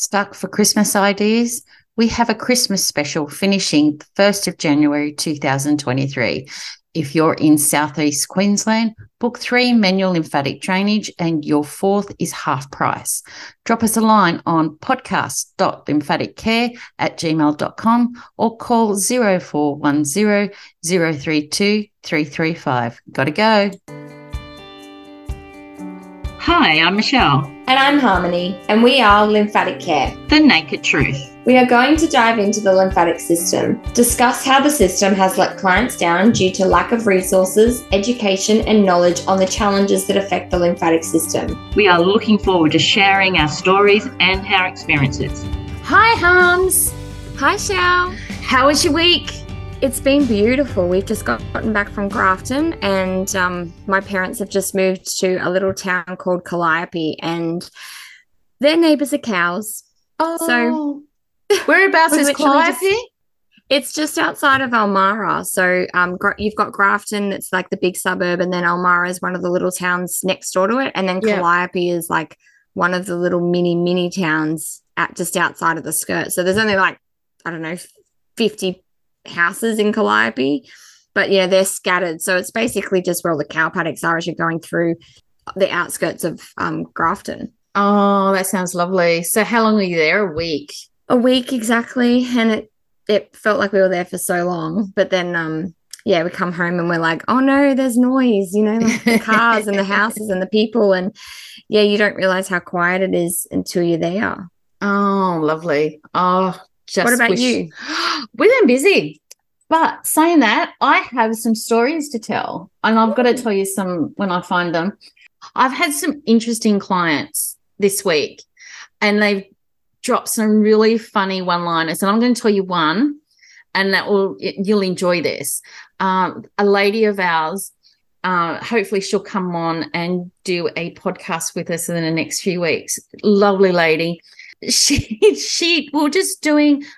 Stuck for Christmas ideas? We have a Christmas special finishing the 1st of January 2023. If you're in southeast Queensland, book 3 manual lymphatic drainage and your 4th is half price. Drop us a line on podcast.lymphaticare@gmail.com or call 0410 032 335. Gotta go. Hi, I'm Michele. And I'm Harmony, and we are Lymphatic Care, The Naked Truth. We are going to dive into the lymphatic system, discuss how the system has let clients down due to lack of resources, education, and knowledge on the challenges that affect the lymphatic system. We are looking forward to sharing our stories and our experiences. Hi, Harms. Hi, Shao. How was your week? It's been beautiful. We've just gotten back from Grafton, and my parents have just moved to a little town called Calliope, and their neighbours are cows. Oh, so whereabouts is Calliope? It's just outside of Almara. So you've got Grafton, it's like the big suburb, and then Almara is one of the little towns next door to it, and then Calliope is like one of the little mini towns just outside of the skirt. So there's only like, I don't know, 50 houses in Calliope, but yeah, they're scattered, so it's basically just where all the cow paddocks are as you're going through the outskirts of Grafton. Oh, that sounds lovely. So how long were you there? A week exactly, and it felt like we were there for so long, but then we come home and we're like, oh no, there's noise, you know, like the cars and the houses and the people, and yeah, you don't realize how quiet it is until you're there. Oh, lovely. Oh, just what about you? We've been busy. But saying that, I have some stories to tell, and I've got to tell you some when I find them. I've had some interesting clients this week, and they've dropped some really funny one-liners, and I'm going to tell you one, and you'll enjoy this. A lady of ours, hopefully she'll come on and do a podcast with us in the next few weeks. Lovely lady. She was just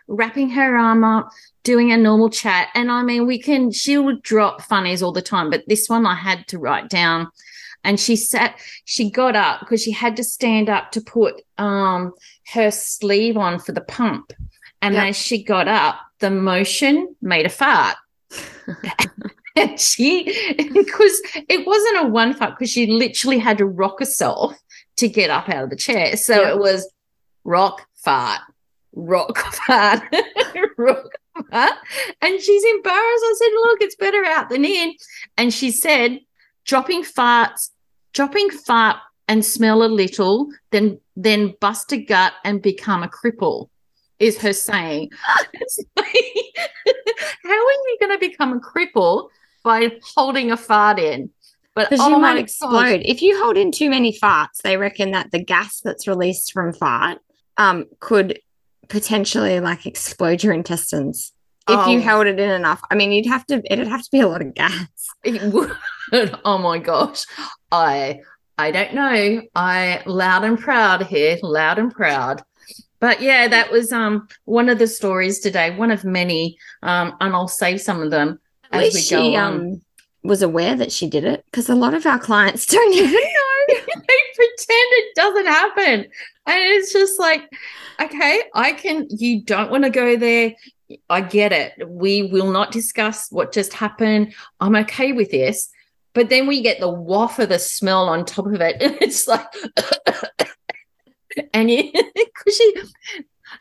wrapping her arm up, doing a normal chat. And I mean, she would drop funnies all the time, but this one I had to write down. And she got up because she had to stand up to put her sleeve on for the pump. And as she got up, the motion made a fart. And because it wasn't a one fart, because she literally had to rock herself to get up out of the chair. So it was, rock, fart, rock, fart, rock, fart. And she's embarrassed. I said, look, it's better out than in. And she said, dropping fart and smell a little, then bust a gut and become a cripple is her saying. How are you going to become a cripple by holding a fart in? Because you might explode. Gosh. If you hold in too many farts, they reckon that the gas that's released from fart could potentially like explode your intestines if you held it in enough. I mean, it'd have to be a lot of gas. It would. Oh my gosh. I don't know. Loud and proud here, loud and proud. But yeah, that was one of the stories today, one of many, and I'll save some of them as we go on. Was aware that she did it, because a lot of our clients don't even know. They pretend it doesn't happen. And it's just like, okay, you don't want to go there. I get it. We will not discuss what just happened. I'm okay with this. But then we get the waft of the smell on top of it. And it's like, and because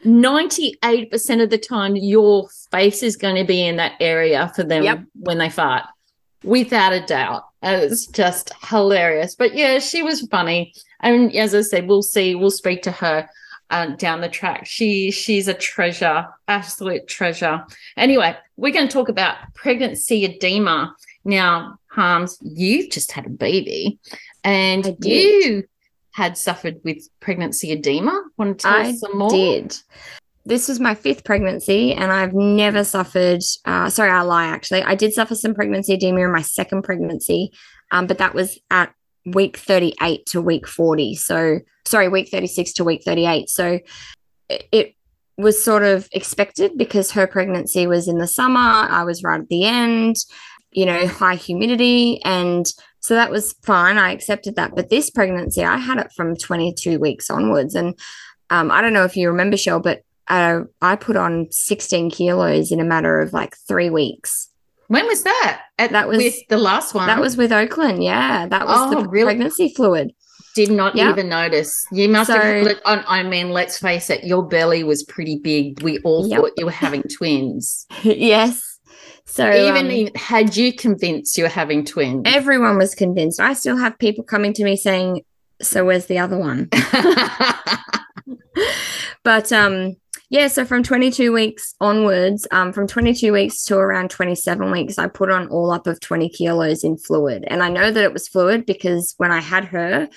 98% of the time your face is going to be in that area for them when they fart. Without a doubt. It's just hilarious. But yeah, she was funny. And as I said, we'll speak to her down the track. She's a treasure, absolute treasure. Anyway, we're going to talk about pregnancy edema. Now, Harms, you've just had a baby and you had suffered with pregnancy edema. Want to tell us some more? I did. This was my 5th pregnancy, and I've never suffered I did suffer some pregnancy edema in my 2nd pregnancy, but that was at week 38 to week 40. So, sorry, week 36 to week 38. So it was sort of expected because her pregnancy was in the summer. I was right at the end, you know, high humidity, and so that was fine. I accepted that. But this pregnancy, I had it from 22 weeks onwards, and I don't know if you remember, Shel, but I put on 16 kilos in a matter of like 3 weeks. When was that? That was the last one. That was with Oakland. Yeah. That was pregnancy fluid. Did not even notice. You must have, I mean, let's face it, your belly was pretty big. We all thought you were having twins. Yes. So even had you convinced you were having twins? Everyone was convinced. I still have people coming to me saying, so where's the other one? But so from 22 weeks onwards, from 22 weeks to around 27 weeks, I put on all up of 20 kilos in fluid. And I know that it was fluid because when I had her,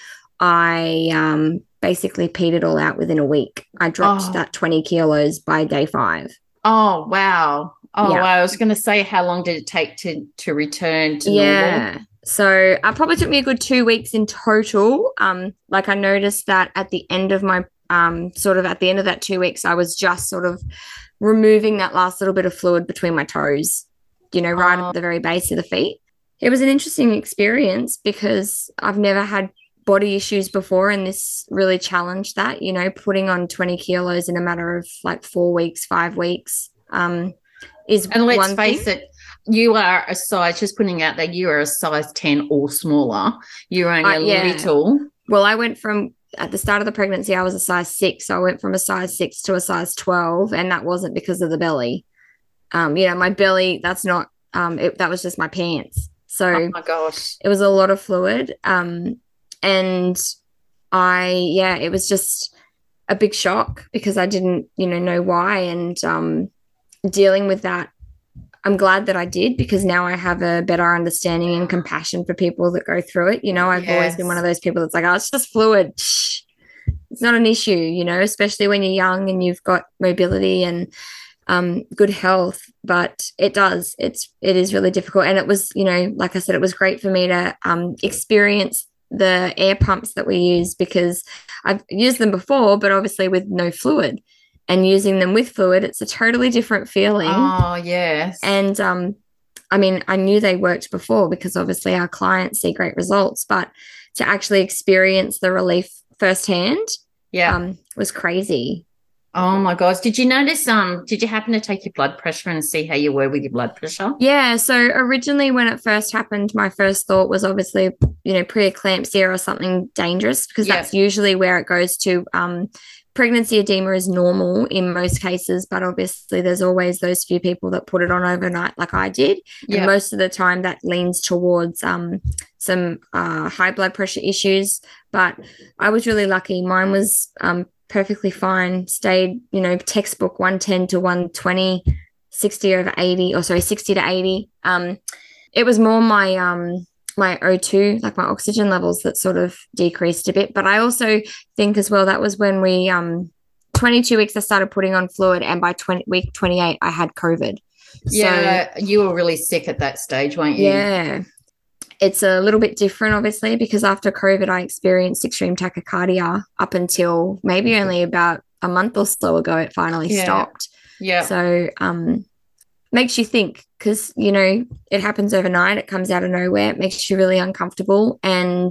I basically peed it all out within a week. I dropped that 20 kilos by day 5. Oh, wow. Oh, yeah. Wow. I was going to say, how long did it take to return to normal? Yeah. So it probably took me a good 2 weeks in total. Like I noticed that at the end of my at the end of that 2 weeks, I was just sort of removing that last little bit of fluid between my toes, right at the very base of the feet. It was an interesting experience because I've never had body issues before, and this really challenged that, putting on 20 kilos in a matter of like 5 weeks. And let's face it, you are a size, just putting out that you are a size 10 or smaller. You're only a little. Well, I went from, at the start of the pregnancy, I was a size 6. So I went from a size 6 to a size 12, and that wasn't because of the belly. My belly, that's not, that was just my pants. So oh my gosh, it was a lot of fluid. And it was just a big shock because I didn't, know why. And dealing with that, I'm glad that I did, because now I have a better understanding and compassion for people that go through it. I've always been one of those people that's like, it's just fluid. It's not an issue, especially when you're young and you've got mobility and good health. But it is really difficult. And it was, like I said, it was great for me to experience the air pumps that we use, because I've used them before, but obviously with no fluid. And using them with fluid, it's a totally different feeling. Oh, yes. And, I knew they worked before because obviously our clients see great results, but to actually experience the relief firsthand was crazy. Oh, my gosh. Did you notice, did you happen to take your blood pressure and see how you were with your blood pressure? Yeah. So originally when it first happened, my first thought was obviously, preeclampsia or something dangerous, because that's usually where it goes to. Pregnancy edema is normal in most cases, but obviously there's always those few people that put it on overnight like I did. Yep. And most of the time that leans towards some high blood pressure issues. But I was really lucky. Mine was perfectly fine, stayed, textbook 110 to 120, 60 to 80. It was more my my O2, like my oxygen levels, that sort of decreased a bit. But I also think as well that was when we 22 weeks I started putting on fluid, and by week 28 I had COVID. Yeah, so, you were really sick at that stage, weren't you? Yeah. It's a little bit different obviously, because after COVID I experienced extreme tachycardia up until maybe only about a month or so ago. It finally stopped. Yeah. So makes you think, because, it happens overnight, it comes out of nowhere, it makes you really uncomfortable, and,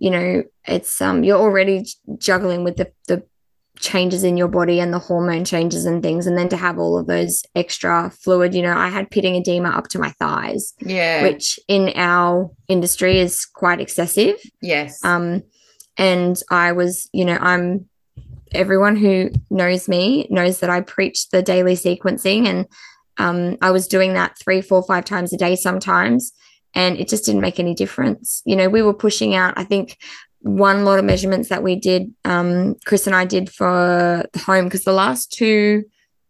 it's you're already juggling with the changes in your body and the hormone changes and things, and then to have all of those extra fluid, I had pitting edema up to my thighs, which in our industry is quite excessive. Yes. And I was, everyone who knows me knows that I preach the daily sequencing, and I was doing that 3, 4, 5 times a day sometimes, and it just didn't make any difference. We were pushing out, I think, one lot of measurements that we did, Chris and I did for the home, because the last 2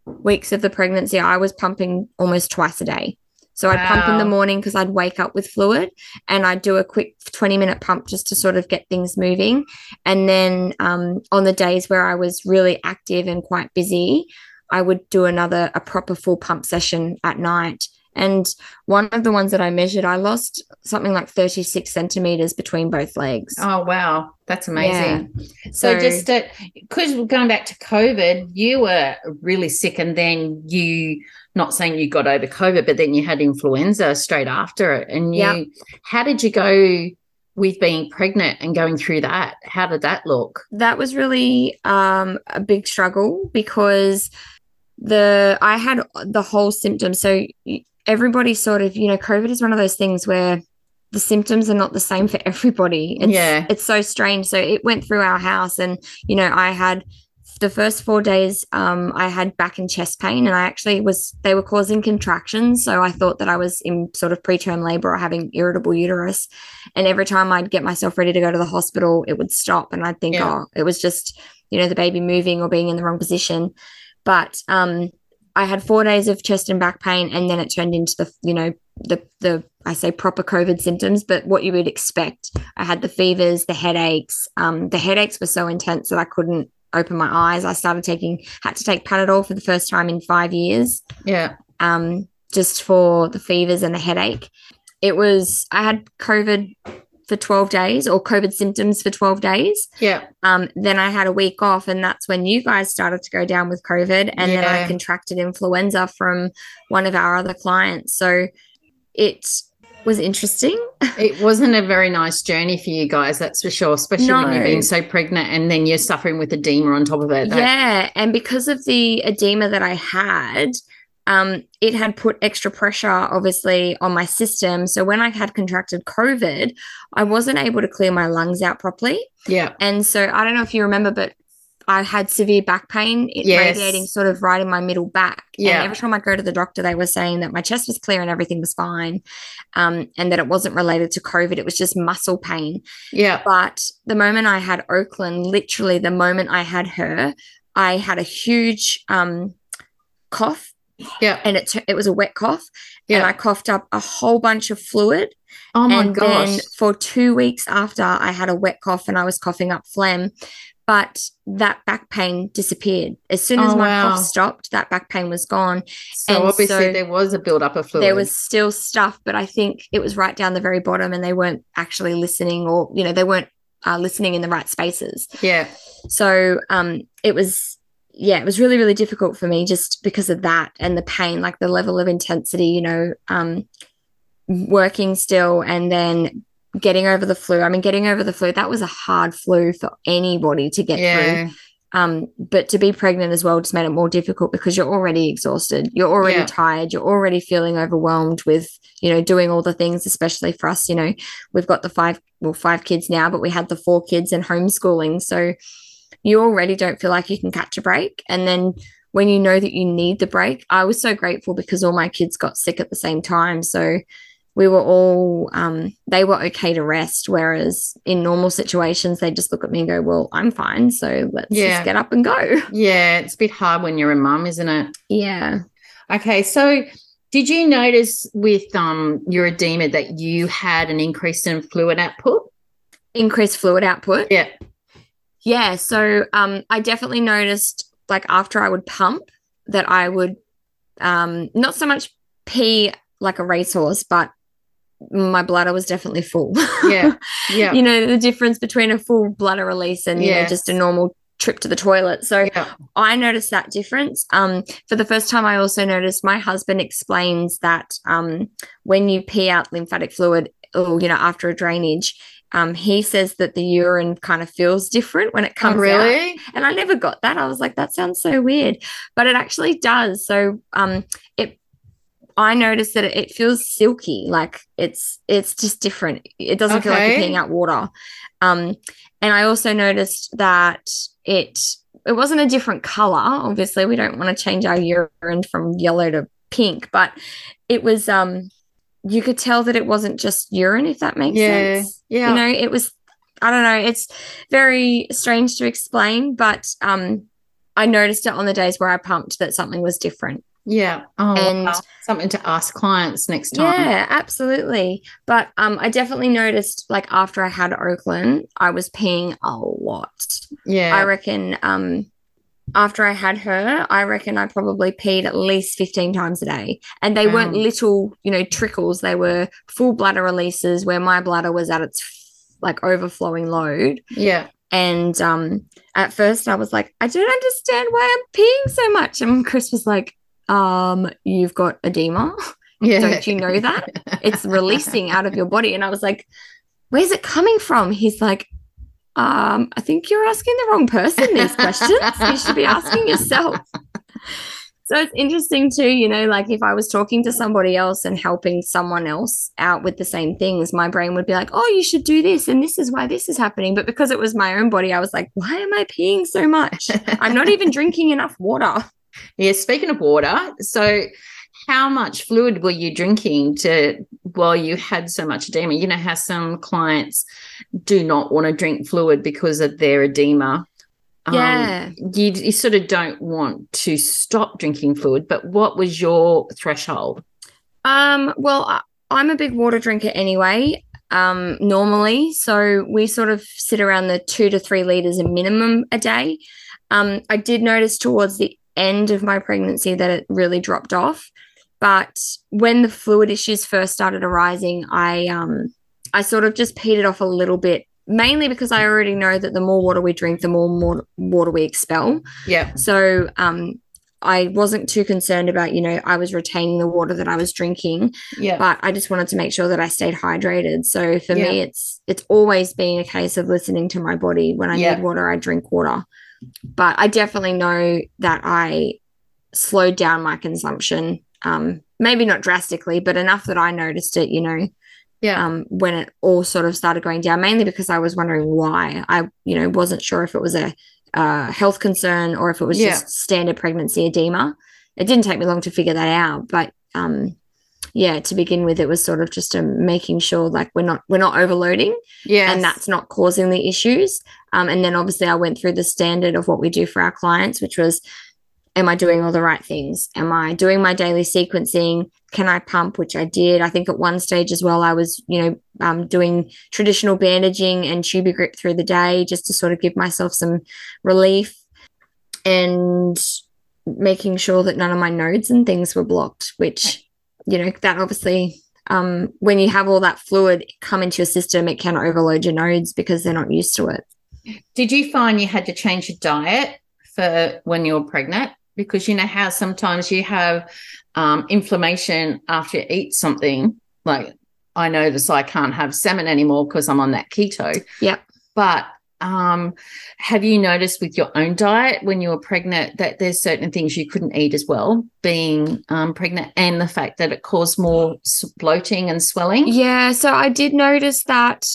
weeks of the pregnancy I was pumping almost twice a day. So I'd pump in the morning because I'd wake up with fluid, and I'd do a quick 20-minute pump just to sort of get things moving. And then on the days where I was really active and quite busy, I would do a proper full pump session at night. And one of the ones that I measured, I lost something like 36 centimeters between both legs. Oh, wow. That's amazing. Yeah. So just because going back to COVID, you were really sick, and then you, not saying you got over COVID, but then you had influenza straight after it. And how did you go with being pregnant and going through that? How did that look? That was really a big struggle because I had the whole symptom. So everybody sort of, you know, COVID is one of those things where the symptoms are not the same for everybody. It's so strange. So it went through our house and, you know, I had the first 4 days I had back and chest pain, and they were causing contractions. So I thought that I was in sort of preterm labor or having irritable uterus. And every time I'd get myself ready to go to the hospital, it would stop. And I'd think, oh, it was just, you know, the baby moving or being in the wrong position. But I had 4 days of chest and back pain, and then it turned into the, you know, the I say proper COVID symptoms, but what you would expect. I had the fevers, the headaches. The headaches were so intense that I couldn't open my eyes. I had to take Panadol for the first time in 5 years. Yeah. Just for the fevers and the headache. I had COVID for 12 days or COVID symptoms for 12 days. Yeah. Then I had a week off, and that's when you guys started to go down with COVID. And then I contracted influenza from one of our other clients. So it was interesting. It wasn't a very nice journey for you guys, that's for sure, especially when you're being so pregnant and then you're suffering with edema on top of it. Yeah, and because of the edema that I had, it had put extra pressure, obviously, on my system. So when I had contracted COVID, I wasn't able to clear my lungs out properly. Yeah. And so I don't know if you remember, but I had severe back pain radiating sort of right in my middle back. Yeah. And every time I'd go to the doctor, they were saying that my chest was clear and everything was fine, and that it wasn't related to COVID. It was just muscle pain. Yeah. But the moment I had Oakland, literally the moment I had her, I had a huge cough. Yeah. And it was a wet cough. Yeah. And I coughed up a whole bunch of fluid. Oh, my gosh. And then for 2 weeks after, I had a wet cough and I was coughing up phlegm. But that back pain disappeared. As soon as my cough stopped, that back pain was gone. So obviously there was a build-up of fluid. There was still stuff, but I think it was right down the very bottom and they weren't actually listening, or, you know, they weren't listening in the right spaces. Yeah. So it was really, really difficult for me just because of that and the pain, like the level of intensity, you know, working still and then getting over the flu. I mean, getting over the flu, that was a hard flu for anybody to get through. But to be pregnant as well just made it more difficult because you're already exhausted. You're already tired. You're already feeling overwhelmed with, you know, doing all the things, especially for us. You know, we've got five kids now, but we had the 4 kids and homeschooling. So you already don't feel like you can catch a break. And then when you know that you need the break, I was so grateful because all my kids got sick at the same time. So we were all, they were okay to rest, whereas in normal situations, they just look at me and go, well, I'm fine, so let's just get up and go. Yeah, it's a bit hard when you're a mum, isn't it? Yeah. Okay, so did you notice with your edema that you had an increase in fluid output? Increased fluid output? Yeah. Yeah, so I definitely noticed, like, after I would pump that I would not so much pee like a racehorse, but my bladder was definitely full. Yeah. Yeah. You know, the difference between a full bladder release and, you know, just a normal trip to the toilet. So I noticed that difference. For the first time, I also noticed my husband explains that when you pee out lymphatic fluid or, you know, after a drainage, he says that the urine kind of feels different when it comes out. And I never got that. I was like, that sounds so weird, but it actually does. So I noticed that it feels silky, like it's just different. It doesn't feel like you're peeing out water. And I also noticed that it wasn't a different color. Obviously, we don't want to change our urine from yellow to pink, but it was you could tell that it wasn't just urine, if that makes sense. Yeah. You know, it was, I don't know, it's very strange to explain, but I noticed it on the days where I pumped that something was different. Yeah. Oh, and something to ask clients next time. Yeah, absolutely. But I definitely noticed, like, after I had Oakland, I was peeing a lot. Yeah. I reckon after I had her, I reckon I probably peed at least 15 times a day. And they weren't little, you know, trickles. They were full bladder releases where my bladder was at its, like, overflowing load. Yeah. And at first I was like, I don't understand why I'm peeing so much. And Chris was like, you've got edema. Yeah. Don't you know that? It's releasing out of your body. And I was like, where's it coming from? He's like, I think you're asking the wrong person these questions. You should be asking yourself. So it's interesting too, you know, like if I was talking to somebody else and helping someone else out with the same things, my brain would be like, oh, you should do this, and this is why this is happening. But because it was my own body, I was like, why am I peeing so much? I'm not even drinking enough water. Yeah, speaking of water, so how much fluid were you drinking while you had so much edema? You know how some clients do not want to drink fluid because of their edema. Yeah. You sort of don't want to stop drinking fluid, but what was your threshold? Well, I'm a big water drinker anyway, normally. So we sort of sit around the 2 to 3 liters a minimum a day. I did notice towards the end of my pregnancy that it really dropped off. But when the fluid issues first started arising, I sort of just peed it off a little bit, mainly because I already know that the more water we drink, the more water we expel. Yeah. So I wasn't too concerned about, you know, I was retaining the water that I was drinking. Yeah. But I just wanted to make sure that I stayed hydrated. So for me, it's always been a case of listening to my body. When I need water, I drink water. But I definitely know that I slowed down my consumption, maybe not drastically, but enough that I noticed it, you know. Yeah. When it all sort of started going down, mainly because I was wondering why. I, you know, wasn't sure if it was a health concern or if it was just standard pregnancy edema. It didn't take me long to figure that out, but to begin with, it was sort of just making sure like we're not overloading, and that's not causing the issues. And then obviously I went through the standard of what we do for our clients, which was, am I doing all the right things? Am I doing my daily sequencing? Can I pump? Which I did. I think at one stage as well, I was, you know, doing traditional bandaging and tubi grip through the day just to sort of give myself some relief, and making sure that none of my nodes and things were blocked, which, you know, that obviously when you have all that fluid come into your system, it can overload your nodes because they're not used to it. Did you find you had to change your diet for when you're pregnant? Because you know how sometimes you have inflammation after you eat something. Like I notice I can't have salmon anymore because I'm on that keto. Yeah. But have you noticed with your own diet when you were pregnant that there's certain things you couldn't eat as well being pregnant, and the fact that it caused more bloating and swelling? Yeah. So I did notice that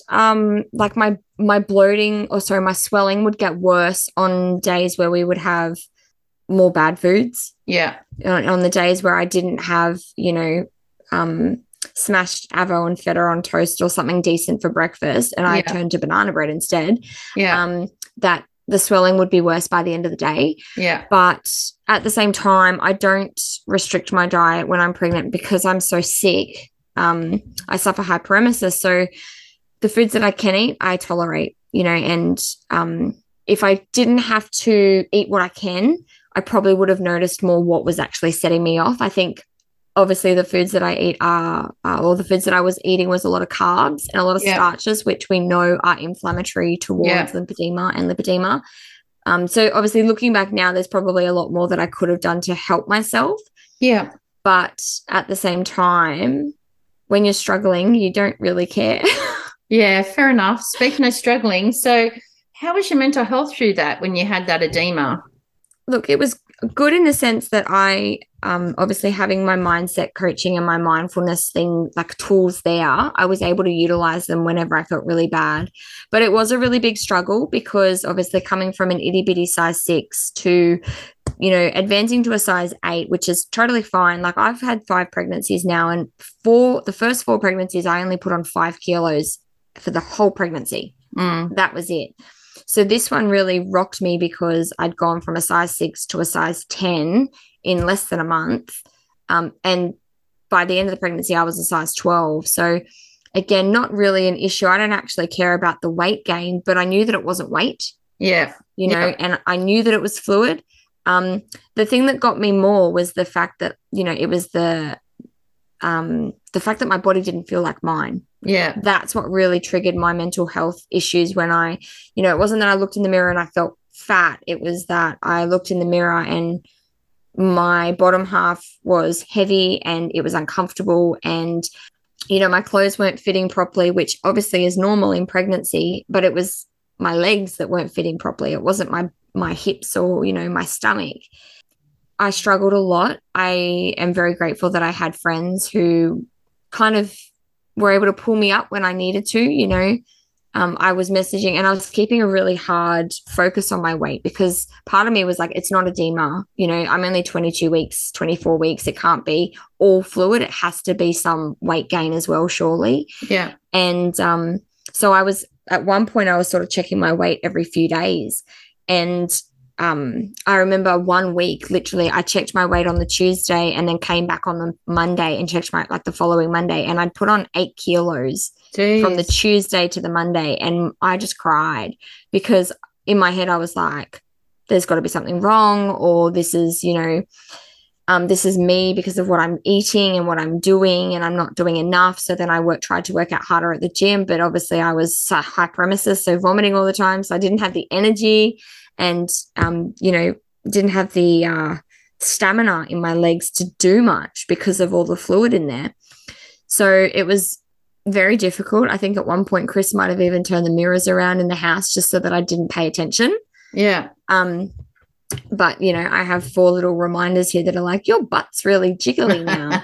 like my bloating or sorry, my swelling would get worse on days where we would have more bad foods. Yeah. On the days where I didn't have, you know, smashed avocado and feta on toast or something decent for breakfast, and I turned to banana bread instead, that the swelling would be worse by the end of the day. Yeah. But at the same time, I don't restrict my diet when I'm pregnant because I'm so sick. I suffer hyperemesis. So the foods that I can eat, I tolerate, you know, and if I didn't have to eat what I can, I probably would have noticed more what was actually setting me off. I think obviously the foods that I eat the foods that I was eating was a lot of carbs and a lot of starches, which we know are inflammatory towards lymphedema and lipedema. So obviously looking back now, there's probably a lot more that I could have done to help myself. Yeah. But at the same time, when you're struggling, you don't really care. Yeah, fair enough. Speaking of struggling, so how was your mental health through that when you had that edema? Look, it was good in the sense that I obviously having my mindset coaching and my mindfulness thing, like tools there, I was able to utilize them whenever I felt really bad. But it was a really big struggle because obviously coming from an itty bitty size 6 to, you know, advancing to a size 8, which is totally fine. Like I've had 5 pregnancies now, and the first 4 pregnancies, I only put on 5 kilos for the whole pregnancy. That was it. So this one really rocked me because I'd gone from a size 6 to a size 10 in less than a month. And by the end of the pregnancy, I was a size 12. So again, not really an issue. I don't actually care about the weight gain, but I knew that it wasn't weight. Yeah. You know, and I knew that it was fluid. The thing that got me more was the fact that, you know, it was the fact that my body didn't feel like mine. Yeah. That's what really triggered my mental health issues when I, you know, it wasn't that I looked in the mirror and I felt fat. It was that I looked in the mirror and my bottom half was heavy and it was uncomfortable, and you know, my clothes weren't fitting properly, which obviously is normal in pregnancy, but it was my legs that weren't fitting properly. It wasn't my hips or, you know, my stomach. I struggled a lot. I am very grateful that I had friends who kind of were able to pull me up when I needed to, you know. I was messaging and I was keeping a really hard focus on my weight because part of me was like, it's not edema. You know, I'm only 22 weeks, 24 weeks. It can't be all fluid. It has to be some weight gain as well, surely. Yeah. And so I was, at one point I was sort of checking my weight every few days. And I remember 1 week, literally, I checked my weight on the Tuesday and then came back on the Monday and checked my, like, the following Monday, and I'd put on 8 kilos. Jeez. From the Tuesday to the Monday. And I just cried because in my head I was like, there's got to be something wrong, or this is, you know, this is me because of what I'm eating and what I'm doing, and I'm not doing enough. So then I tried to work out harder at the gym, but obviously I was hyperemesis, so vomiting all the time. So I didn't have the energy and, you know, didn't have the stamina in my legs to do much because of all the fluid in there. So it was very difficult. I think at one point Chris might have even turned the mirrors around in the house just so that I didn't pay attention. Yeah. But, you know, I have 4 little reminders here that are like, your butt's really jiggly now.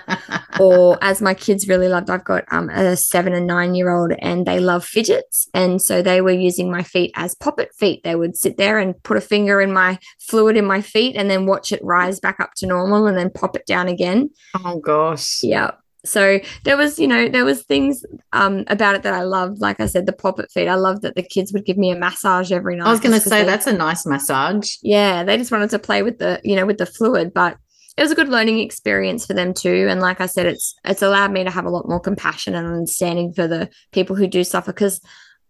Or as my kids really loved, I've got a 7- and 9-year-old, and they love fidgets. And so they were using my feet as poppet feet. They would sit there and put a finger in my fluid in my feet and then watch it rise back up to normal and then pop it down again. Oh, gosh. Yeah. So there was, you know, there was things about it that I loved. Like I said, the poppet feet. I loved that the kids would give me a massage every night. I was going to say that's a nice massage. Yeah, they just wanted to play with the, you know, with the fluid. But it was a good learning experience for them too. And like I said, it's allowed me to have a lot more compassion and understanding for the people who do suffer, because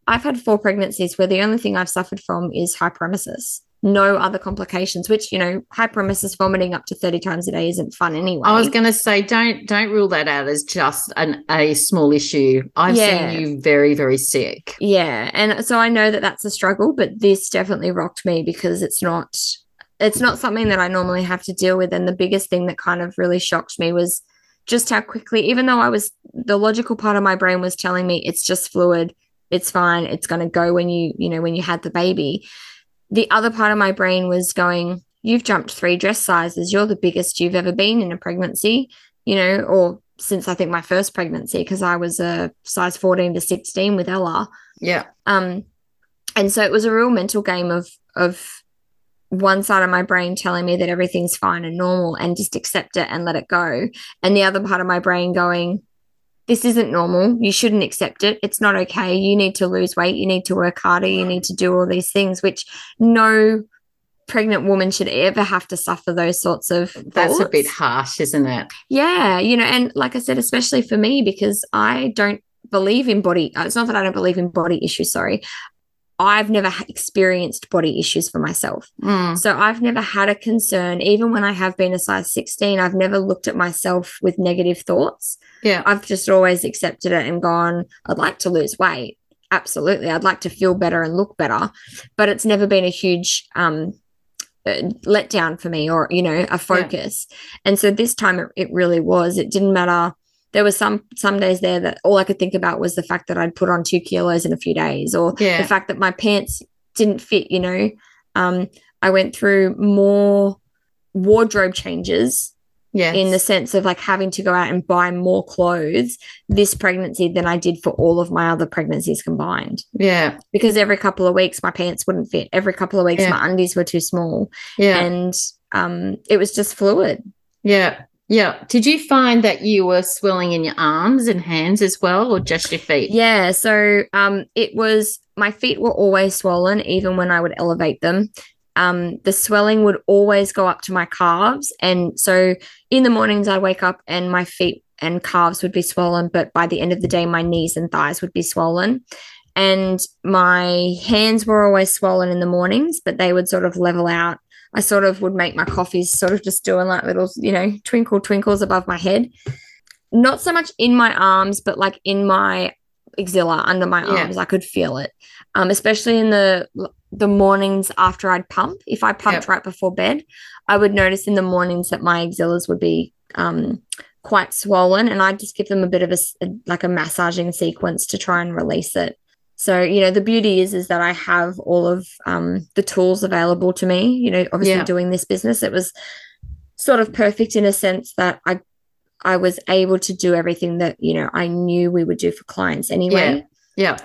I've had 4 pregnancies where the only thing I've suffered from is hyperemesis. No other complications, which, you know, hyperemesis vomiting up to 30 times a day isn't fun anyway. I was going to say, don't rule that out as just a small issue. I've seen you very, very sick. Yeah, and so I know that that's a struggle, but this definitely rocked me because it's not something that I normally have to deal with. And the biggest thing that kind of really shocked me was just how quickly, even though the logical part of my brain was telling me it's just fluid, it's fine, it's going to go when you had the baby. The other part of my brain was going, you've jumped 3 dress sizes. You're the biggest you've ever been in a pregnancy, you know, or since I think my first pregnancy, because I was a size 14 to 16 with Ella. Yeah. And so it was a real mental game of one side of my brain telling me that everything's fine and normal and just accept it and let it go. And the other part of my brain going, this isn't normal. You shouldn't accept it. It's not okay. You need to lose weight. You need to work harder. You need to do all these things, which no pregnant woman should ever have to suffer those sorts of thoughts. That's a bit harsh, isn't it? Yeah. You know, and like I said, especially for me, because I don't believe in body. It's not that I don't believe in body issues. Sorry. I've never experienced body issues for myself. Mm. So I've never had a concern. Even when I have been a size 16, I've never looked at myself with negative thoughts. Yeah. I've just always accepted it and gone, I'd like to lose weight. Absolutely. I'd like to feel better and look better. But it's never been a huge letdown for me or, you know, a focus. Yeah. And so this time it really was. It didn't matter. There were some days there that all I could think about was the fact that I'd put on 2 kilos in a few days, or the fact that my pants didn't fit, you know. I went through more wardrobe changes. Yes. In the sense of like having to go out and buy more clothes this pregnancy than I did for all of my other pregnancies combined. Yeah. Because every couple of weeks my pants wouldn't fit. Every couple of weeks my undies were too small. Yeah. And it was just fluid. Yeah. Yeah. Did you find that you were swelling in your arms and hands as well, or just your feet? Yeah. So it was, my feet were always swollen, even when I would elevate them. The swelling would always go up to my calves. And so in the mornings I'd wake up and my feet and calves would be swollen, but by the end of the day my knees and thighs would be swollen. And my hands were always swollen in the mornings, but they would sort of level out. I sort of would make my coffees sort of just doing like little, you know, twinkles above my head. Not so much in my arms, but like in my axilla, under my arms, I could feel it. Especially in the mornings after I'd pump. If I pumped right before bed, I would notice in the mornings that my axillas would be quite swollen, and I just give them a bit of a massaging sequence to try and release it. So, you know, the beauty is that I have all of the tools available to me. You know, obviously doing this business, it was sort of perfect in a sense that I was able to do everything that, you know, I knew we would do for clients anyway. Yeah.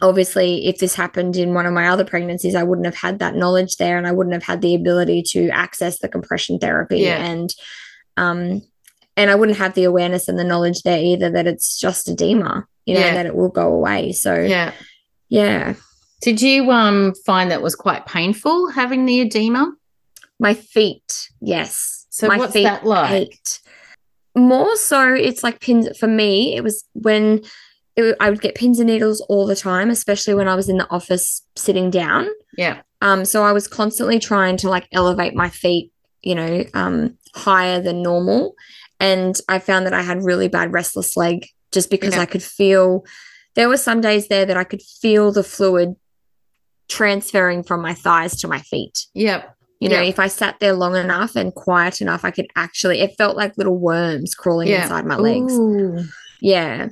Obviously, if this happened in one of my other pregnancies, I wouldn't have had that knowledge there, and I wouldn't have had the ability to access the compression therapy and I wouldn't have the awareness and the knowledge there either that it's just edema, you know, that it will go away. So, yeah. Did you find that was quite painful having the edema? My feet, yes. So my what's feet that like? Ached. More so it's like pins. For me, it was when I would get pins and needles all the time, especially when I was in the office sitting down. Yeah. So I was constantly trying to like elevate my feet, you know, higher than normal. And I found that I had really bad restless leg just because I could feel – there were some days there that I could feel the fluid transferring from my thighs to my feet. Yep. You know, if I sat there long enough and quiet enough, I could actually – it felt like little worms crawling inside my legs. Ooh. Yeah.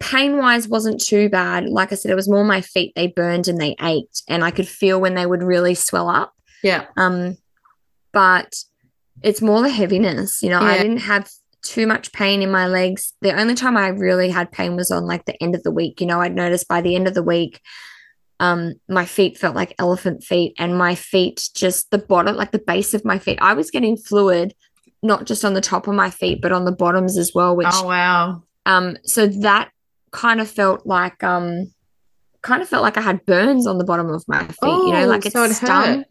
Pain-wise wasn't too bad. Like I said, it was more my feet. They burned and they ached, and I could feel when they would really swell up. Yeah. But – it's more the heaviness, you know. I didn't have too much pain in my legs. The only time I really had pain was on like the end of the week. You know, I'd noticed by the end of the week, my feet felt like elephant feet, and my feet just the bottom, like the base of my feet. I was getting fluid, not just on the top of my feet, but on the bottoms as well. Which so that kind of felt like I had burns on the bottom of my feet. Oh, you know, like it stung. Hurt.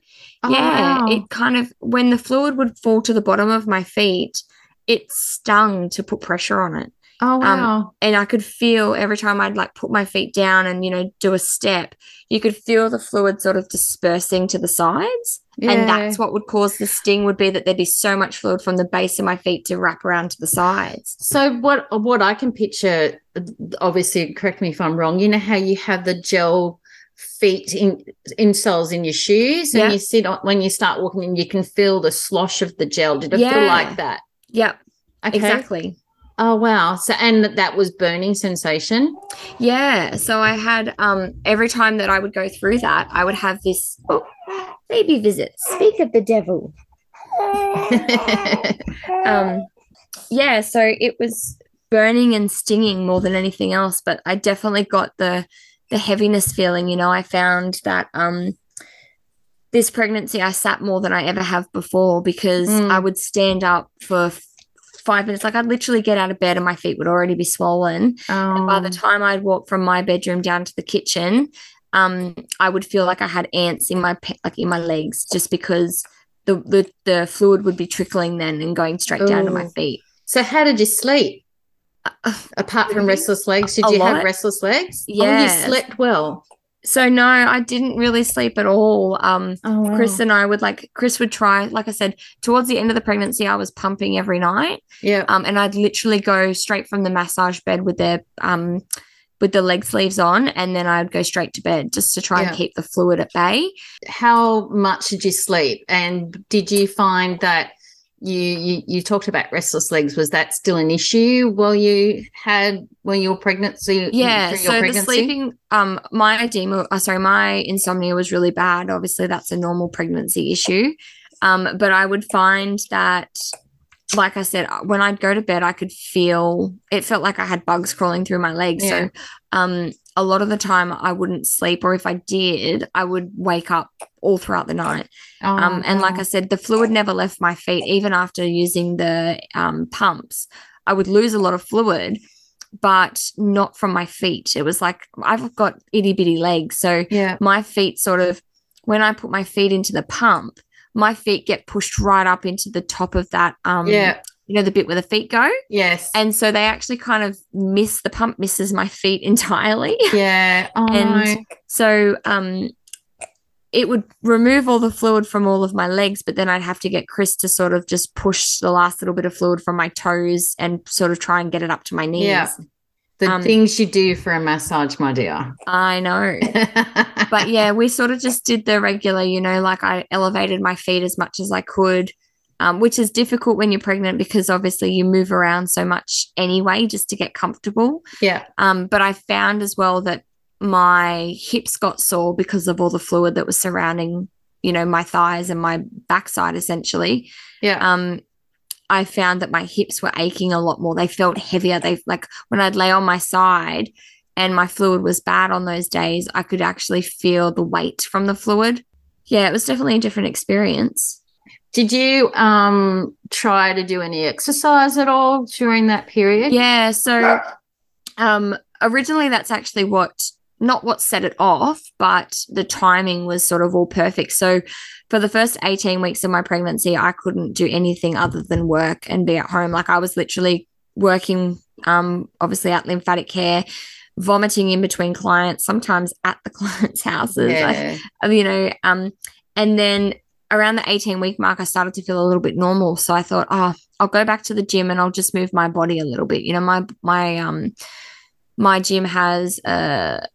Yeah, it kind of, when the fluid would fall to the bottom of my feet, it stung to put pressure on it. Oh, wow. And I could feel every time I'd like put my feet down and, you know, do a step, you could feel the fluid sort of dispersing to the sides. Yeah. And that's what would cause the sting, would be that there'd be so much fluid from the base of my feet to wrap around to the sides. So what I can picture, obviously, correct me if I'm wrong, you know how you have the gel feet insoles in your shoes, and you sit on, when you start walking, and you can feel the slosh of the gel. Did it feel like that? Yep. Okay. Exactly. Oh, wow. So, and that was burning sensation? Yeah. So I had every time that I would go through that, I would have this baby visit. Speak of the devil. Yeah. So it was burning and stinging more than anything else, but I definitely got the heaviness feeling. You know, I found that this pregnancy I sat more than I ever have before, because I would stand up for 5 minutes. Like, I'd literally get out of bed and my feet would already be swollen. Oh. And by the time I'd walk from my bedroom down to the kitchen, I would feel like I had ants in my legs, just because the fluid would be trickling then and going straight down to my feet. So how did you sleep? Apart from restless legs, did you have restless legs? Yeah. Oh, you slept well. So no, I didn't really sleep at all. Wow. Chris would try, like I said, towards the end of the pregnancy, I was pumping every night. Yeah. And I'd literally go straight from the massage bed with the leg sleeves on, and then I'd go straight to bed just to try and keep the fluid at bay. How much did you sleep? And did you find that you talked about restless legs? Was that still an issue when you were pregnant? The sleeping, my insomnia was really bad. Obviously, that's a normal pregnancy issue. But I would find that, like I said, when I'd go to bed, I could feel, it felt like I had bugs crawling through my legs. Yeah. So a lot of the time I wouldn't sleep, or if I did, I would wake up all throughout the night. And like I said, the fluid never left my feet. Even after using the pumps, I would lose a lot of fluid, but not from my feet. It was like, I've got itty bitty legs. So my feet sort of, when I put my feet into the pump, my feet get pushed right up into the top of that you know, the bit where the feet go? Yes. And so they actually kind of the pump misses my feet entirely. Yeah. Oh. And so it would remove all the fluid from all of my legs, but then I'd have to get Chris to sort of just push the last little bit of fluid from my toes and sort of try and get it up to my knees. Yeah. The things you do for a massage, my dear. I know. But, yeah, we sort of just did the regular, you know, like I elevated my feet as much as I could. which is difficult when you're pregnant because obviously you move around so much anyway just to get comfortable. Yeah. But I found as well that my hips got sore because of all the fluid that was surrounding, you know, my thighs and my backside essentially. Yeah. I found that my hips were aching a lot more. They felt heavier. They, like, when I'd lay on my side and my fluid was bad on those days, I could actually feel the weight from the fluid. Yeah, it was definitely a different experience. Did you try to do any exercise at all during that period? Yeah, so originally that's actually not what set it off, but the timing was sort of all perfect. So for the first 18 weeks of my pregnancy, I couldn't do anything other than work and be at home. Like, I was literally working, obviously at Lymphatic Care, vomiting in between clients, sometimes at the clients' houses, yeah. And then around the 18-week mark, I started to feel a little bit normal. So I thought, I'll go back to the gym and I'll just move my body a little bit. You know, my gym has a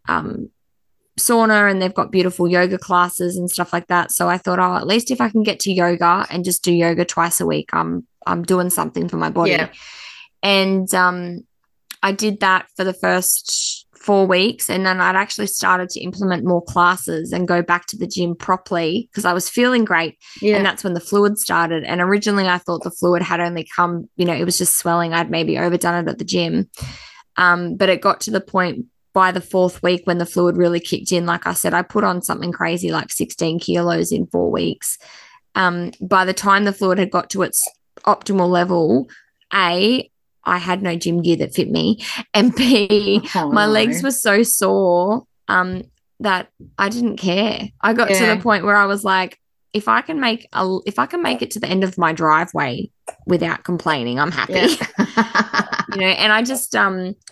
sauna and they've got beautiful yoga classes and stuff like that. So I thought, at least if I can get to yoga and just do yoga twice a week, I'm doing something for my body. Yeah. And I did that for the first 4 weeks, and then I'd actually started to implement more classes and go back to the gym properly because I was feeling great. Yeah. And that's when the fluid started. And originally I thought the fluid had only come, you know, it was just swelling. I'd maybe overdone it at the gym. But it got to the point by the fourth week when the fluid really kicked in. Like I said, I put on something crazy like 16 kilos in 4 weeks. By the time the fluid had got to its optimal level, A, I had no gym gear that fit me, and B, my legs were so sore that I didn't care. I got to the point where I was like, if I can make it to the end of my driveway without complaining, I'm happy. Yeah. You know, and I just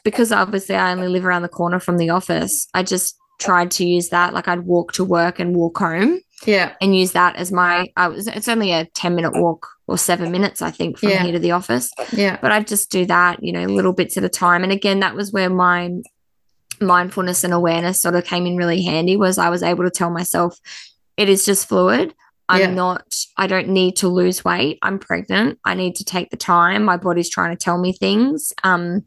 because obviously I only live around the corner from the office, I just tried to use that. Like, I'd walk to work and walk home. Yeah. And use that as it's only a 10-minute walk or 7 minutes, I think, from here to the office. Yeah. But I'd just do that, you know, little bits at a time. And again, that was where my mindfulness and awareness sort of came in really handy, was I was able to tell myself, it is just fluid. I don't need to lose weight. I'm pregnant. I need to take the time. My body's trying to tell me things. And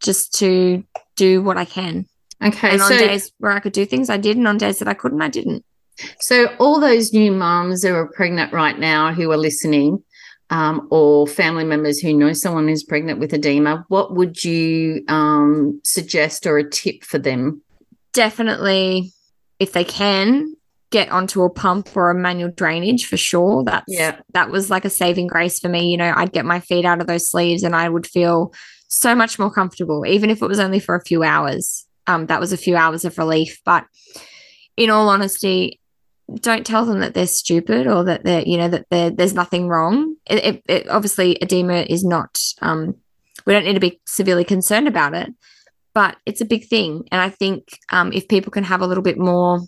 just to do what I can. Okay. And on days where I could do things, I did. And on days that I couldn't, I didn't. So all those new mums who are pregnant right now who are listening, or family members who know someone who's pregnant with edema, what would you suggest or a tip for them? Definitely, if they can, get onto a pump or a manual drainage for sure. That was like a saving grace for me. You know, I'd get my feet out of those sleeves and I would feel so much more comfortable, even if it was only for a few hours. That was a few hours of relief. But in all honesty, don't tell them that they're stupid or that they're, you know, that there's nothing wrong. It obviously, edema is not, we don't need to be severely concerned about it, but it's a big thing. And I think if people can have a little bit more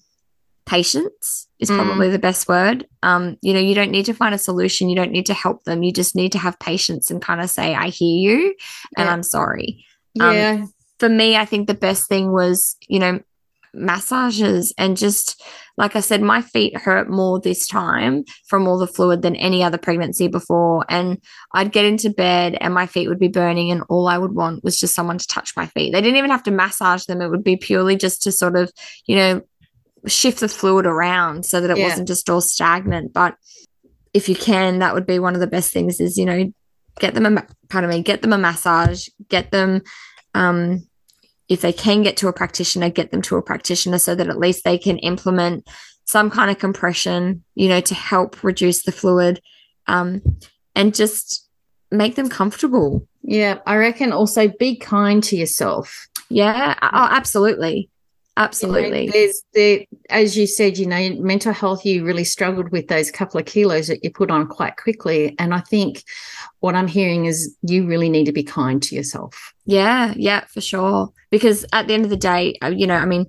patience is probably the best word. You know, you don't need to find a solution. You don't need to help them. You just need to have patience and kind of say, I hear you and I'm sorry. For me, I think the best thing was, you know, massages, and just like I said, my feet hurt more this time from all the fluid than any other pregnancy before, and I'd get into bed and my feet would be burning and all I would want was just someone to touch my feet. They didn't even have to massage them. It would be purely just to sort of, you know, shift the fluid around so that it wasn't just all stagnant. But if you can, that would be one of the best things is, you know, get them a massage, get them if they can get to a practitioner, get them to a practitioner so that at least they can implement some kind of compression, you know, to help reduce the fluid, and just make them comfortable. Yeah, I reckon also be kind to yourself. Yeah, oh, absolutely. Absolutely. You know, as you said, you know, mental health, you really struggled with those couple of kilos that you put on quite quickly. And I think what I'm hearing is you really need to be kind to yourself. Yeah, yeah, for sure. Because at the end of the day, you know, I mean,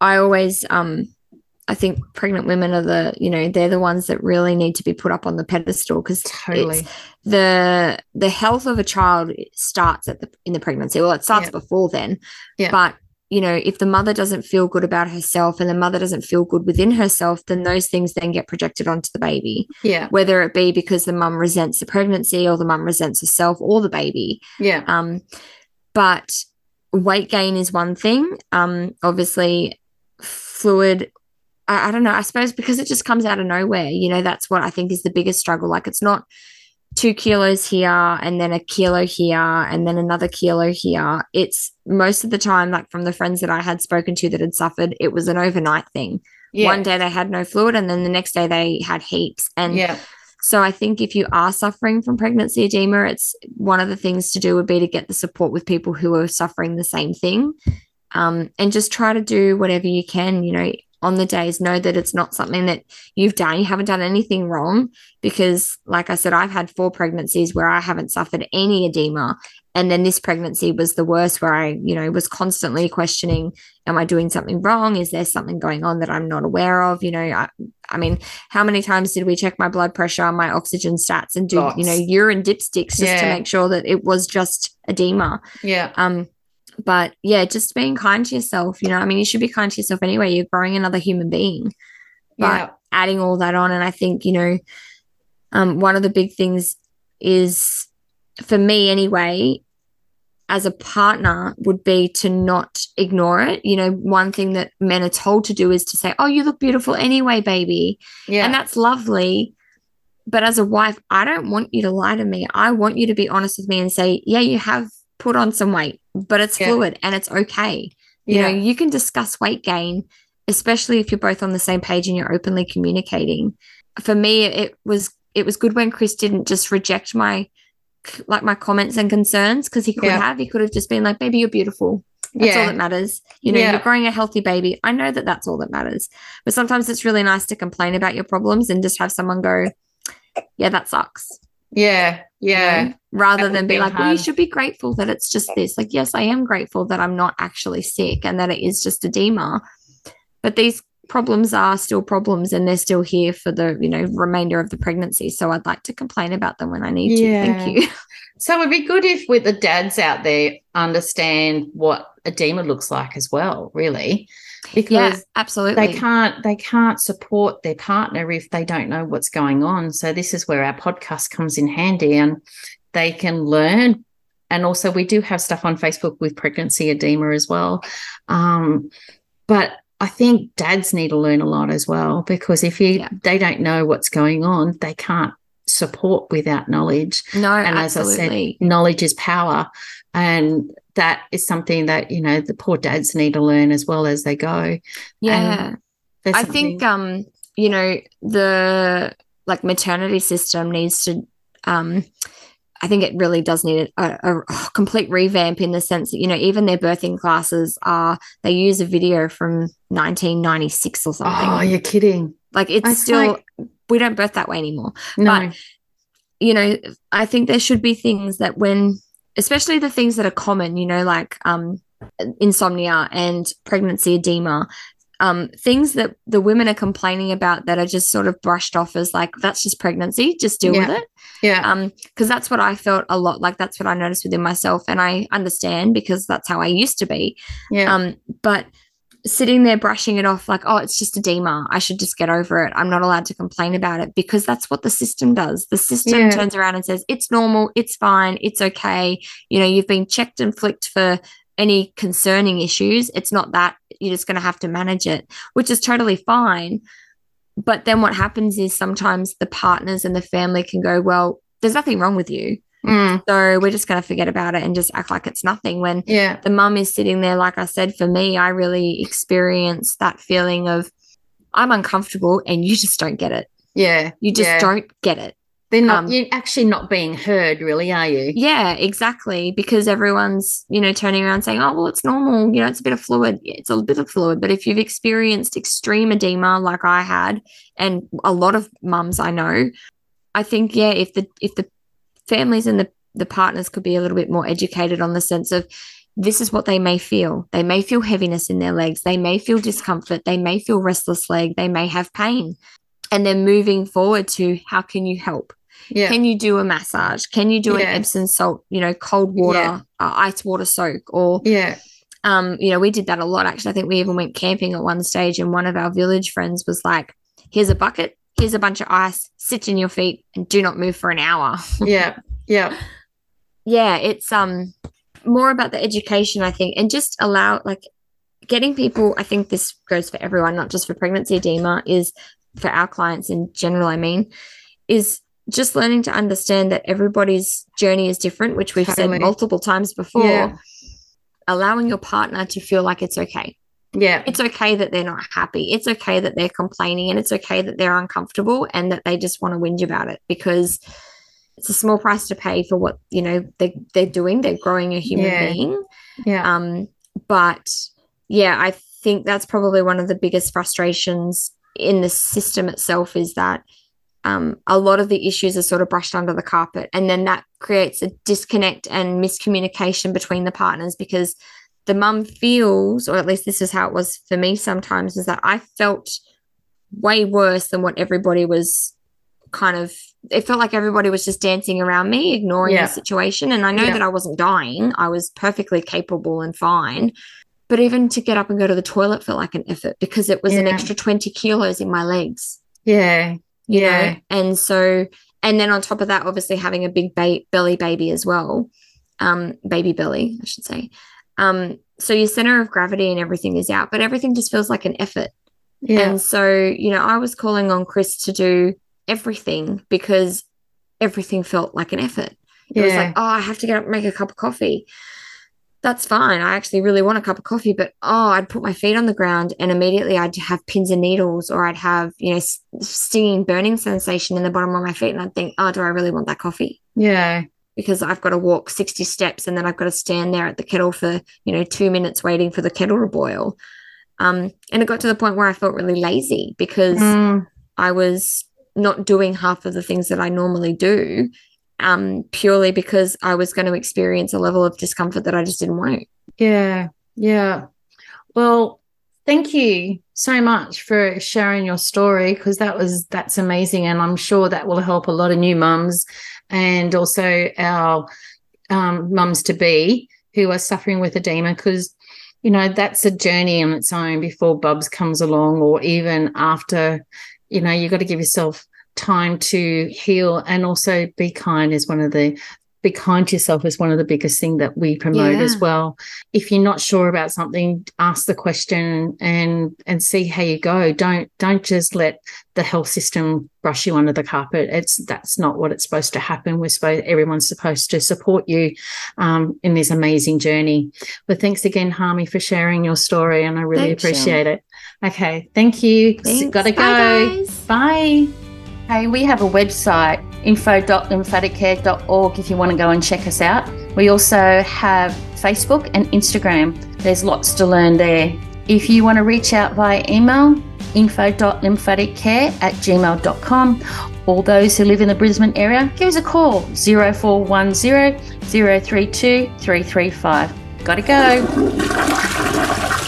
I always, I think pregnant women are they're the ones that really need to be put up on the pedestal, because totally. The health of a child starts in the pregnancy. Well, it starts before then. Yeah. But you know, if the mother doesn't feel good about herself and the mother doesn't feel good within herself, then those things then get projected onto the baby. Yeah. Whether it be because the mum resents the pregnancy or the mum resents herself or the baby. Yeah. But weight gain is one thing. Obviously fluid, I don't know, I suppose because it just comes out of nowhere, you know, that's what I think is the biggest struggle. Like it's not 2 kilos here and then a kilo here and then another kilo here. It's most of the time, like from the friends that I had spoken to that had suffered, it was an overnight thing. Yeah. One day they had no fluid and then the next day they had heaps. And yeah. So I think if you are suffering from pregnancy edema, it's one of the things to do would be to get the support with people who are suffering the same thing, and just try to do whatever you can, you know, on the days. Know that it's not something that you've done. You haven't done anything wrong because, like I said, I've had 4 pregnancies where I haven't suffered any edema. And then this pregnancy was the worst where I, you know, was constantly questioning, am I doing something wrong? Is there something going on that I'm not aware of? You know, I mean, how many times did we check my blood pressure, my oxygen stats and do, you know, urine dipsticks just to make sure that it was just edema. Yeah. But yeah, just being kind to yourself, you know, I mean, you should be kind to yourself anyway. You're growing another human being, but adding all that on. And I think, you know, one of the big things is for me anyway, as a partner would be to not ignore it. You know, one thing that men are told to do is to say, oh, you look beautiful anyway, baby. Yeah. And that's lovely. But as a wife, I don't want you to lie to me. I want you to be honest with me and say, yeah, you have put on some weight, but it's fluid and it's okay. You know, you can discuss weight gain, especially if you're both on the same page and you're openly communicating. For me, it was good when Chris didn't just reject my comments and concerns, because he could have just been like, baby, you're beautiful. That's all that matters. You know, you're growing a healthy baby. I know that that's all that matters. But sometimes it's really nice to complain about your problems and just have someone go, yeah, that sucks. Yeah. Yeah. You know, rather than be like, well, you should be grateful that it's just this. Like, yes, I am grateful that I'm not actually sick and that it is just edema. But these problems are still problems and they're still here for the, you know, remainder of the pregnancy. So I'd like to complain about them when I need to. Thank you. So it would be good if with the dads out there understand what edema looks like as well, really. Because absolutely. They can't support their partner if they don't know what's going on. So this is where our podcast comes in handy and they can learn. And also we do have stuff on Facebook with pregnancy edema as well. But I think dads need to learn a lot as well, because if they don't know what's going on, they can't support without knowledge. No, and absolutely. As I said, knowledge is power, and that is something that, you know, the poor dads need to learn as well as they go. Yeah. I think, you know, the like maternity system needs to, I think it really does need a complete revamp in the sense that, you know, even their birthing classes they use a video from 1996 or something. Oh, you're kidding. Like it's still, we don't birth that way anymore. No. But, you know, I think there should be things that when, especially the things that are common, you know, like insomnia and pregnancy edema, things that the women are complaining about that are just sort of brushed off as like, that's just pregnancy, just deal with it. Yeah. Because that's what I felt a lot, like that's what I noticed within myself, and I understand because that's how I used to be. Yeah. But sitting there brushing it off like, oh, it's just edema, I should just get over it, I'm not allowed to complain about it, because that's what the system does. The system turns around and says, it's normal, it's fine, it's okay. You know, you've been checked and flicked for any concerning issues. It's not that. You're just going to have to manage it, which is totally fine. But then what happens is sometimes the partners and the family can go, well, there's nothing wrong with you. Mm. So we're just going to forget about it and just act like it's nothing. When the mum is sitting there, like I said, for me, I really experienced that feeling of, I'm uncomfortable and you just don't get it. Yeah. You just don't get it. They're not, you're actually not being heard, really, are you? Yeah, exactly, because everyone's, you know, turning around saying, oh, well, it's normal, you know, it's a bit of fluid. Yeah, it's a bit of fluid. But if you've experienced extreme edema like I had, and a lot of mums I know, I think, if the families and the partners could be a little bit more educated on the sense of, this is what they may feel. They may feel heaviness in their legs. They may feel discomfort. They may feel restless leg. They may have pain. And then moving forward to, how can you help? Yeah. Can you do a massage? Can you do an Epsom salt, you know, cold water, ice water soak, or You know, we did that a lot, actually. I think we even went camping at one stage, and one of our village friends was like, here's a bucket, here's a bunch of ice, sit in your feet and do not move for an hour. Yeah. Yeah. Yeah. It's more about the education, I think, and just allow, like, getting people, I think this goes for everyone, not just for pregnancy edema, is for our clients in general, I mean, is just learning to understand that everybody's journey is different, which we've said multiple times before. Yeah. Allowing your partner to feel like it's okay. Yeah. It's okay that they're not happy. It's okay that they're complaining, and it's okay that they're uncomfortable and that they just want to whinge about it, because it's a small price to pay for what, you know, they're doing. They're growing a human being. Yeah. But yeah, I think that's probably one of the biggest frustrations in the system itself, is that a lot of the issues are sort of brushed under the carpet, and then that creates a disconnect and miscommunication between the partners, because the mum feels, or at least this is how it was for me sometimes, is that I felt way worse than what everybody was kind of, it felt like everybody was just dancing around me, ignoring the situation. And I know that I wasn't dying. I was perfectly capable and fine. But even to get up and go to the toilet felt like an effort, because it was an extra 20 kilos in my legs. Yeah. You know? And so, and then on top of that, obviously having a big belly baby as well, baby belly, I should say. So your center of gravity and everything is out, but everything just feels like an effort. Yeah. And so, you know, I was calling on Chris to do everything, because everything felt like an effort. It was like, oh, I have to get up and make a cup of coffee. That's fine. I actually really want a cup of coffee, but, oh, I'd put my feet on the ground and immediately I'd have pins and needles, or I'd have, you know, stinging, burning sensation in the bottom of my feet, and I'd think, oh, do I really want that coffee? Yeah. Because I've got to walk 60 steps and then I've got to stand there at the kettle for, you know, 2 minutes waiting for the kettle to boil. And it got to the point where I felt really lazy, because I was not doing half of the things that I normally do. Purely because I was going to experience a level of discomfort that I just didn't want. Yeah, yeah. Well, thank you so much for sharing your story, because that's amazing, and I'm sure that will help a lot of new mums, and also our mums-to-be who are suffering with edema, because, you know, that's a journey on its own before Bubs comes along, or even after. You know, you've got to give yourself time to heal, and also be kind to yourself is one of the biggest thing that we promote as well. If you're not sure about something, ask the question and see how you go. Don't just let the health system brush you under the carpet. That's not what it's supposed to happen. Everyone's supposed to support you in this amazing journey. But thanks again, Harmony, for sharing your story, and I really appreciate it. Okay, thank you. Thanks. Gotta go. Bye. Hey, we have a website, info.lymphaticcare.org, if you want to go and check us out. We also have Facebook and Instagram. There's lots to learn there. If you want to reach out via email, info.lymphaticcare@gmail.com. All those who live in the Brisbane area, give us a call, 0410 032 335. Gotta go.